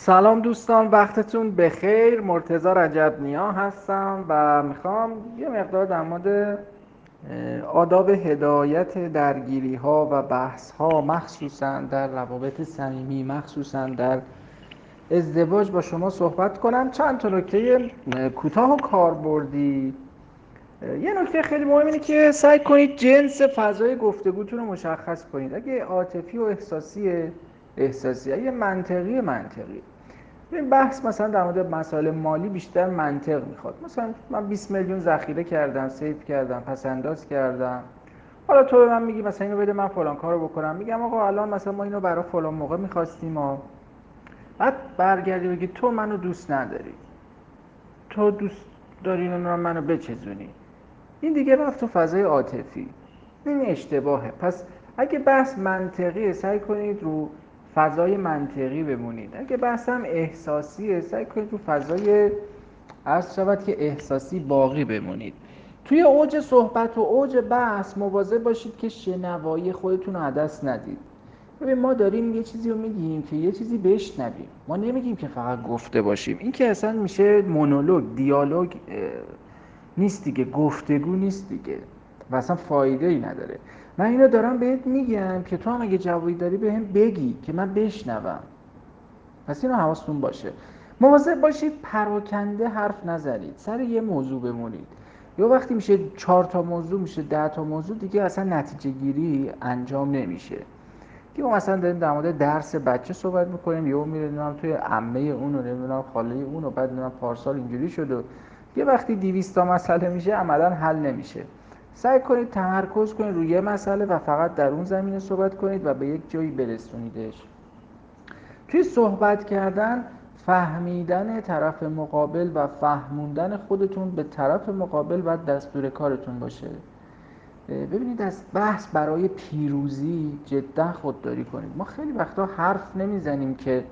سلام دوستان، وقتتون بخیر. مرتضی رجب نیا هستم و میخوام یه مقدار در مورد آداب هدایت درگیری ها و بحث ها، مخصوصا در روابط صمیمی، مخصوصا در ازدواج، با شما صحبت کنم. چند تا نکته کوتاه و کاربردی. یه نکته خیلی مهم اینه که سعی کنید جنس فضای گفتگوتون رو مشخص کنید. اگه عاطفی و احساسیه، اگه منطقیه. این بحث مثلا در مورد مسائل مالی بیشتر منطق میخواد. مثلا من 20 میلیون ذخیره کردم، سیو کردم، پس انداز کردم، حالا تو به من میگی مثلا اینو بده من فلان کارو بکنم. میگم آقا الان مثلا ما اینو برای فلان موقع میخواستیم، بعد برگردی بگی تو منو دوست نداری، تو دوست داری اون رو منو بچزونی. این دیگه رفت تو فضای عاطفی، این اشتباهه. پس اگه بحث منطقیه سعی کنید رو فضای منطقی بمونید. اگه بحث هم احساسیه سعی کنید رو فضای عرض شود که احساسی باقی بمونید. توی اوج صحبت و اوج بحث مواظب باشید که شنوایی خودتون رو دست ندید. ببین ما داریم یه چیزی رو میگیم که یه چیزی بشنویم. ما نمیگیم که فقط گفته باشیم. این که اصلا میشه مونولوگ، دیالوگ نیست دیگه، گفتگو نیست دیگه و اصلا فایده ای نداره. من اینو دارم بهت میگم که تو هم اگه جوابی داری بهم بگی که من بشنوم. پس اینو حواستون باشه. مواظب باشید پراکنده حرف نزنید، سر یه موضوع بمونید. یا وقتی میشه 4 تا موضوع، میشه 10 تا موضوع، دیگه اصلا نتیجه گیری انجام نمیشه. که ما مثلا داریم در مورد درس بچه صحبت میکنیم، یهو میریم توی عمه اون و نمیدونم خاله اون و بعد نمیدونم پارسال اینجوری شد و یه وقتی 200 تا مسئله میشه عملاً حل نمیشه. سعی کنید تمرکز کنید روی یه مسئله و فقط در اون زمینه صحبت کنید و به یک جایی برسونیدش. توی صحبت کردن فهمیدن طرف مقابل و فهموندن خودتون به طرف مقابل و دستور کارتون باشه. ببینید از بحث برای پیروزی جدا خودداری کنید. ما خیلی وقتا حرف نمیزنیم که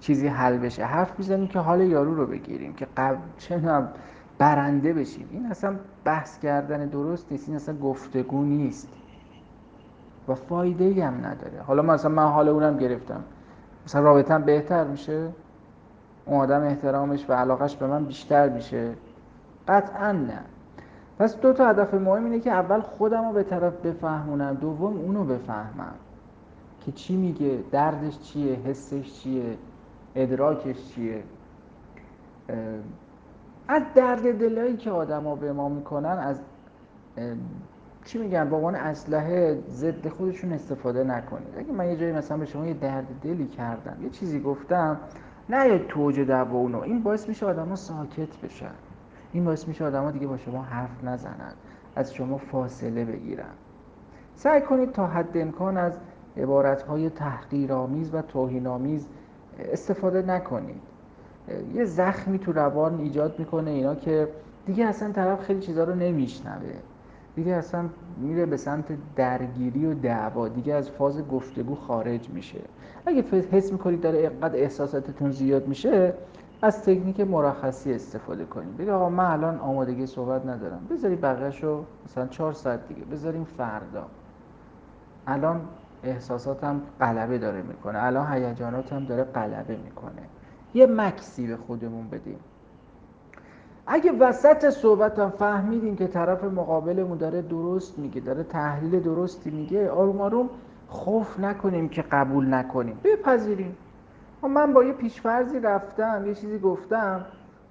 چیزی حل بشه، حرف میزنیم که حال یارو رو بگیریم، که برنده بشیم. این اصلا بحث کردن درست نیست، این اصلا گفتگو نیست و فایده‌ای هم نداره. حالا مثلا من حال اونم گرفتم، مثلا رابطه‌ام بهتر میشه، اون آدم احترامش و علاقش به من بیشتر میشه؟ قطعاً نه. پس 2 تا هدف مهم اینه که اول خودم رو به طرف بفهمونم، دوم اونو بفهمم که چی میگه، دردش چیه، حسش چیه، ادراکش چیه. از درد دلایی که آدما به ما میکنن از به عنوان اسلحه ضد خودشون استفاده نکنید. اگه من یه جایی مثلا به شما یه درد دلی کردم، یه چیزی گفتم، نه تو اوج دعوا اونو، این باعث میشه آدما ساکت بشن، این باعث میشه آدما دیگه با شما حرف نزنن، از شما فاصله بگیرن. سعی کنید تا حد امکان از عبارت‌های تحقیرآمیز و توهین‌آمیز استفاده نکنید. یه زخمی تو روان ایجاد میکنه اینا که دیگه اصلا طرف خیلی چیزا رو نمیشنوه، دیگه اصلا میره به سمت درگیری و دعوا، دیگه از فاز گفتگو خارج میشه. اگه حس میکنید داره اینقدر احساساتتون زیاد میشه، از تکنیک مرخصی استفاده کنید. بگید آقا من الان آمادگی صحبت ندارم، بذاری بقیه‌شو مثلا 4 ساعت دیگه، بذاریم فردا. الان احساساتم غلبه داره میکنه، الان هیجاناتم داره غلبه میکنه. یه مکسی به خودمون بدیم. اگه وسط صحبتم فهمیدیم که طرف مقابلمون داره درست میگه، داره تحلیل درستی میگه، آروم آروم، خوف نکنیم که قبول نکنیم، بپذیریم. من با یه پیشفرضی رفتم، یه چیزی گفتم،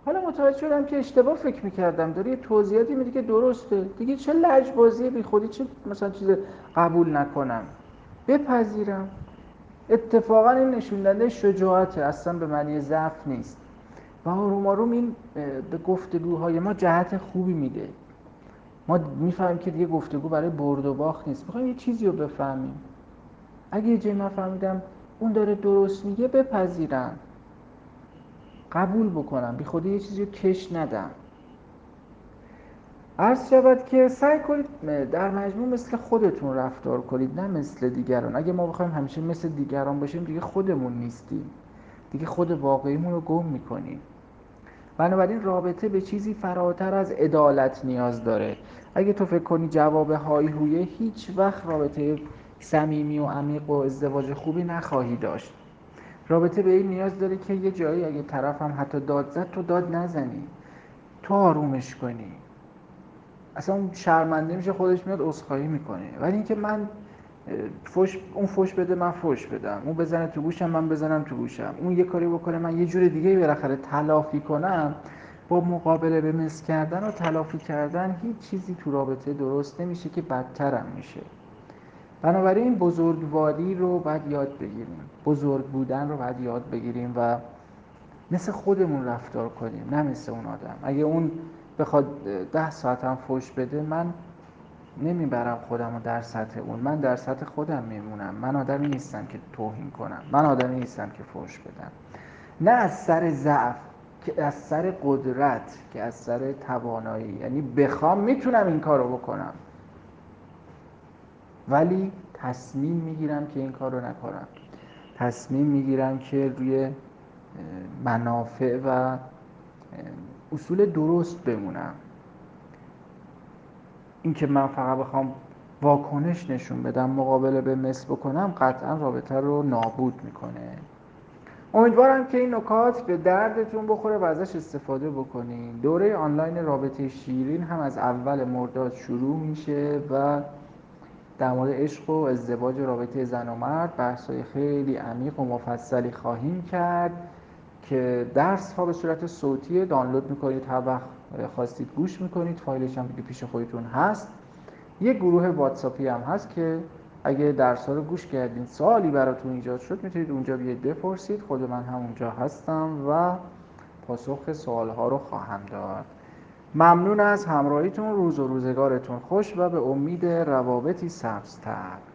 حالا متوجه شدم که اشتباه فکر میکردم، داره یه توضیحاتی میده که درسته. دیگه چه لجبازی بی خودی، چه مثلا چیز قبول نکنم، بپذیرم. اتفاقا این نشوندنده شجاعته، اصلا به معنی ضعف نیست و آروم آروم این به گفتگوهای ما جهت خوبی میده. ما میفهمیم که دیگه گفتگو برای برد و باخت نیست، میخوایم یه چیزی رو بفهمیم. اگه یه جایی من فهمیدم اون داره درست میگه، بپذیرم، قبول بکنم، بی خودی یه چیزی رو کش ندم. عرض شود که سعی کنید در مجموع مثل خودتون رفتار کنید، نه مثل دیگران. اگه ما بخوایم همیشه مثل دیگران باشیم، دیگه خودمون نیستیم، دیگه خود واقعیمون رو گم میکنیم. بنابراین رابطه به چیزی فراتر از عدالت نیاز داره. اگه تو فکر کنی جواب های هویه، هیچ وقت رابطه صمیمی و عمیق و ازدواج خوبی نخواهی داشت. رابطه به این نیاز داره که یه جایی اگه طرف هم حتی داد زد تو داد نزنی، تو آرومش کنی، اصلا شرمنده میشه، خودش میاد عذرخواهی میکنه. ولی اینکه من اون فوش بده من فوش بدم، اون بزنه تو گوشم من بزنم تو گوشم، اون یه کاری بکنه من یه جور دیگه بالاخره تلافی کنم، با مقابله به مس کردن و تلافی کردن هیچ چیزی تو رابطه درست نمیشه که بدترم میشه. بنابراین بزرگواری رو باید یاد بگیریم، بزرگ بودن رو باید یاد بگیریم و مثل خودمون رفتار کنیم، نه مثل اون آدم. اگه اون بخواد 10 ساعت هم فوش بده، من نمیبرم خودم رو در سطح اون، من در سطح خودم میمونم. من آدمی نیستم که توهین کنم، من آدمی نیستم که فوش بدم، نه از سر ضعف که از سر قدرت، که از سر توانایی. یعنی بخوام میتونم این کار رو بکنم، ولی تصمیم میگیرم که این کار رو نکنم، تصمیم میگیرم که روی منافع و اصول درست بمونم. این که من فقط بخوام واکنش نشون بدم، مقابله به مثل بکنم، قطعا رابطه رو نابود میکنه. امیدوارم که این نکات به دردتون بخوره و ازش استفاده بکنین. دوره آنلاین رابطه شیرین هم از اول مرداد شروع میشه و در مورد عشق و ازدواج رابطه زن و مرد بحث‌های خیلی عمیق و مفصلی خواهیم کرد که درس ها به صورت صوتی دانلود میکنید، هر وقت خواستید گوش میکنید، فایلش هم پیش خودتون هست. یه گروه واتساپی هم هست که اگه درس ها رو گوش کردین سوالی براتون ایجاد شد میتونید اونجا بیاید بپرسید، خود من هم اونجا هستم و پاسخ سوال ها رو خواهم داد. ممنون از همراهیتون، روز و روزگارتون خوش و به امید روابطی سبزتر.